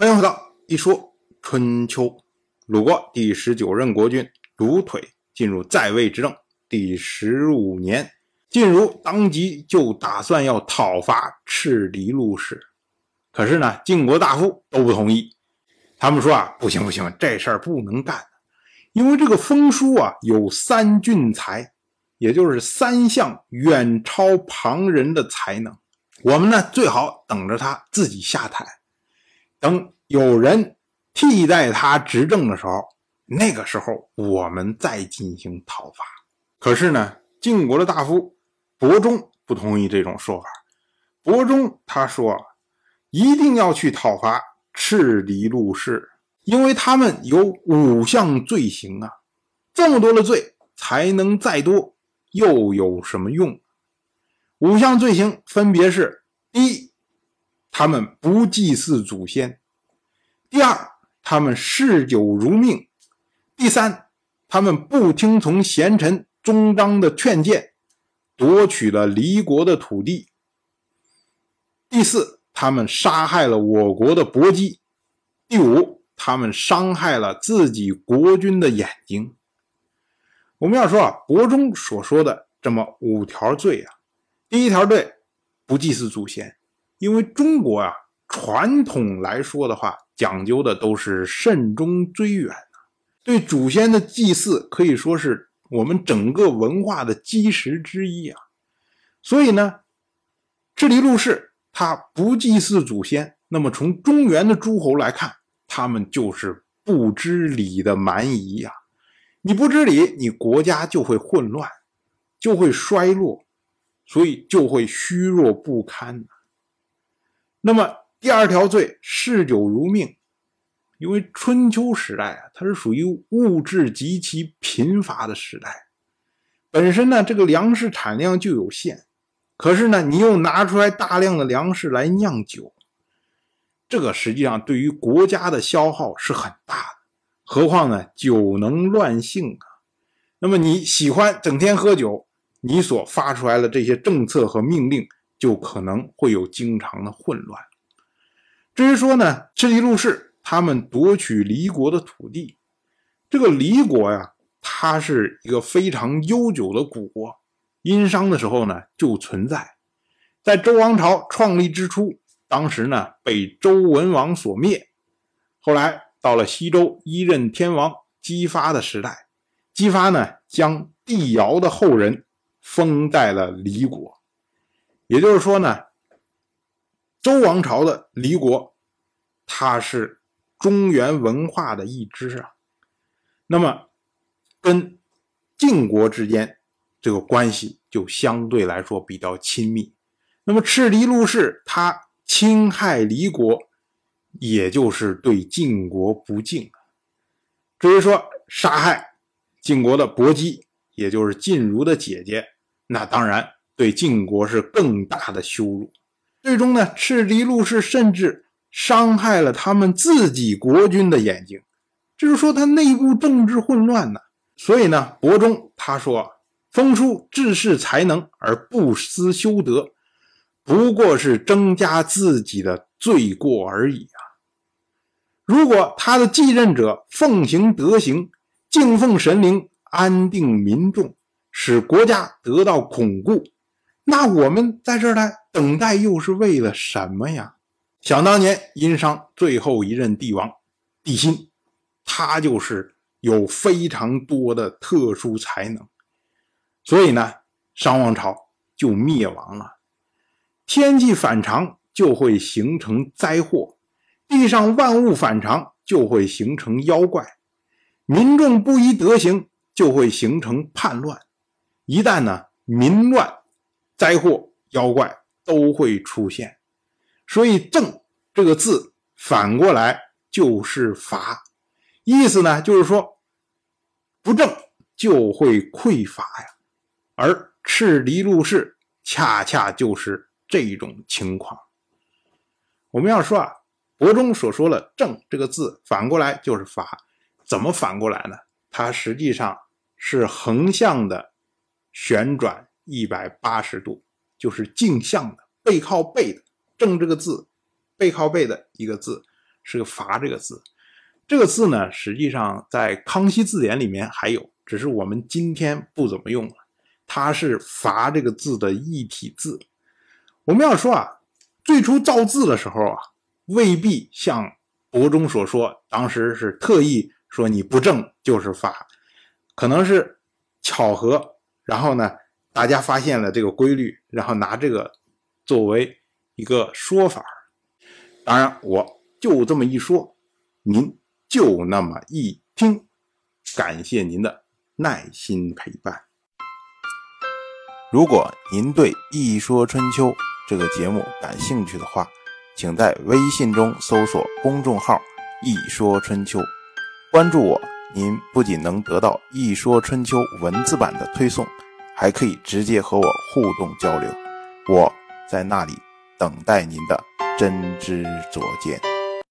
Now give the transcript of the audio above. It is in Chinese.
欢迎回到一说春秋。鲁国第19任国君鲁腿进入在位执政第15年，晋如当即就打算要讨伐赤狄陆氏，可是呢晋国大夫都不同意。他们说不行，这事儿不能干，因为这个封书有三俊才，也就是三项远超旁人的才能，我们呢最好等着他自己下台，等有人替代他执政的时候，那个时候我们再进行讨伐。可是呢晋国的大夫伯仲不同意这种说法。伯仲他说一定要去讨伐赤狄陆氏，因为他们有五项罪行啊，这么多的罪才能再多又有什么用？五项罪行分别是：第一，他们不祭祀祖先；第二，他们嗜酒如命；第三，他们不听从贤臣中章的劝谏，夺取了离国的土地；第四，他们杀害了我国的伯姬；第五，他们伤害了自己国君的眼睛。我们要说伯仲所说的这么五条罪第一条罪不祭祀祖先，因为中国传统来说的话，讲究的都是慎终追远对祖先的祭祀可以说是我们整个文化的基石之一所以呢，赤狄陆氏他不祭祀祖先，那么从中原的诸侯来看，他们就是不知礼的蛮夷你不知礼，你国家就会混乱，就会衰落，所以就会虚弱不堪那么第二条罪嗜酒如命，因为春秋时代它是属于物质极其贫乏的时代，本身呢这个粮食产量就有限，可是呢你又拿出来大量的粮食来酿酒，这个实际上对于国家的消耗是很大的，何况呢酒能乱性那么你喜欢整天喝酒，你所发出来的这些政策和命令就可能会有经常的混乱。至于说呢赤狄陆氏他们夺取离国的土地，这个离国它是一个非常悠久的古国，殷商的时候呢就存在，在周王朝创立之初，当时呢被周文王所灭，后来到了西周一任天王姬发的时代，姬发呢将帝尧的后人封在了离国，也就是说呢周王朝的离国它是中原文化的一支那么跟晋国之间这个关系就相对来说比较亲密，那么赤狄陆氏他侵害离国，也就是对晋国不敬至于说杀害晋国的伯姬，也就是晋如的姐姐，那当然对晋国是更大的羞辱。最终呢赤狄陆氏甚至伤害了他们自己国君的眼睛，就是说他内部政治混乱所以呢伯仲他说封书治世才能而不思修德，不过是增加自己的罪过而已如果他的继任者奉行德行，敬奉神灵，安定民众，使国家得到巩固，那我们在这儿来等待又是为了什么呀？想当年殷商最后一任帝王帝辛，他就是有非常多的特殊才能，所以呢商王朝就灭亡了。天气反常就会形成灾祸，地上万物反常就会形成妖怪，民众不依德行就会形成叛乱，一旦呢民乱，灾祸妖怪都会出现，所以正这个字反过来就是罚，意思呢就是说不正就会匮乏而赤狄陆氏恰恰就是这种情况。我们要说伯仲所说了正这个字反过来就是罚，怎么反过来呢？它实际上是横向的旋转180度，就是镜像的，背靠背的，正这个字背靠背的一个字是个罚这个字。这个字呢实际上在康熙字典里面还有，只是我们今天不怎么用了。它是罚这个字的异体字。我们要说啊，最初造字的时候啊，未必像伯中所说当时是特意说你不正就是罚，可能是巧合，然后呢大家发现了这个规律，然后拿这个作为一个说法。当然我就这么一说，您就那么一听。感谢您的耐心陪伴。如果您对《一说春秋》这个节目感兴趣的话，请在微信中搜索公众号“一说春秋”，关注我，您不仅能得到《一说春秋》文字版的推送，还可以直接和我互动交流。我在那里等待您的真知灼见。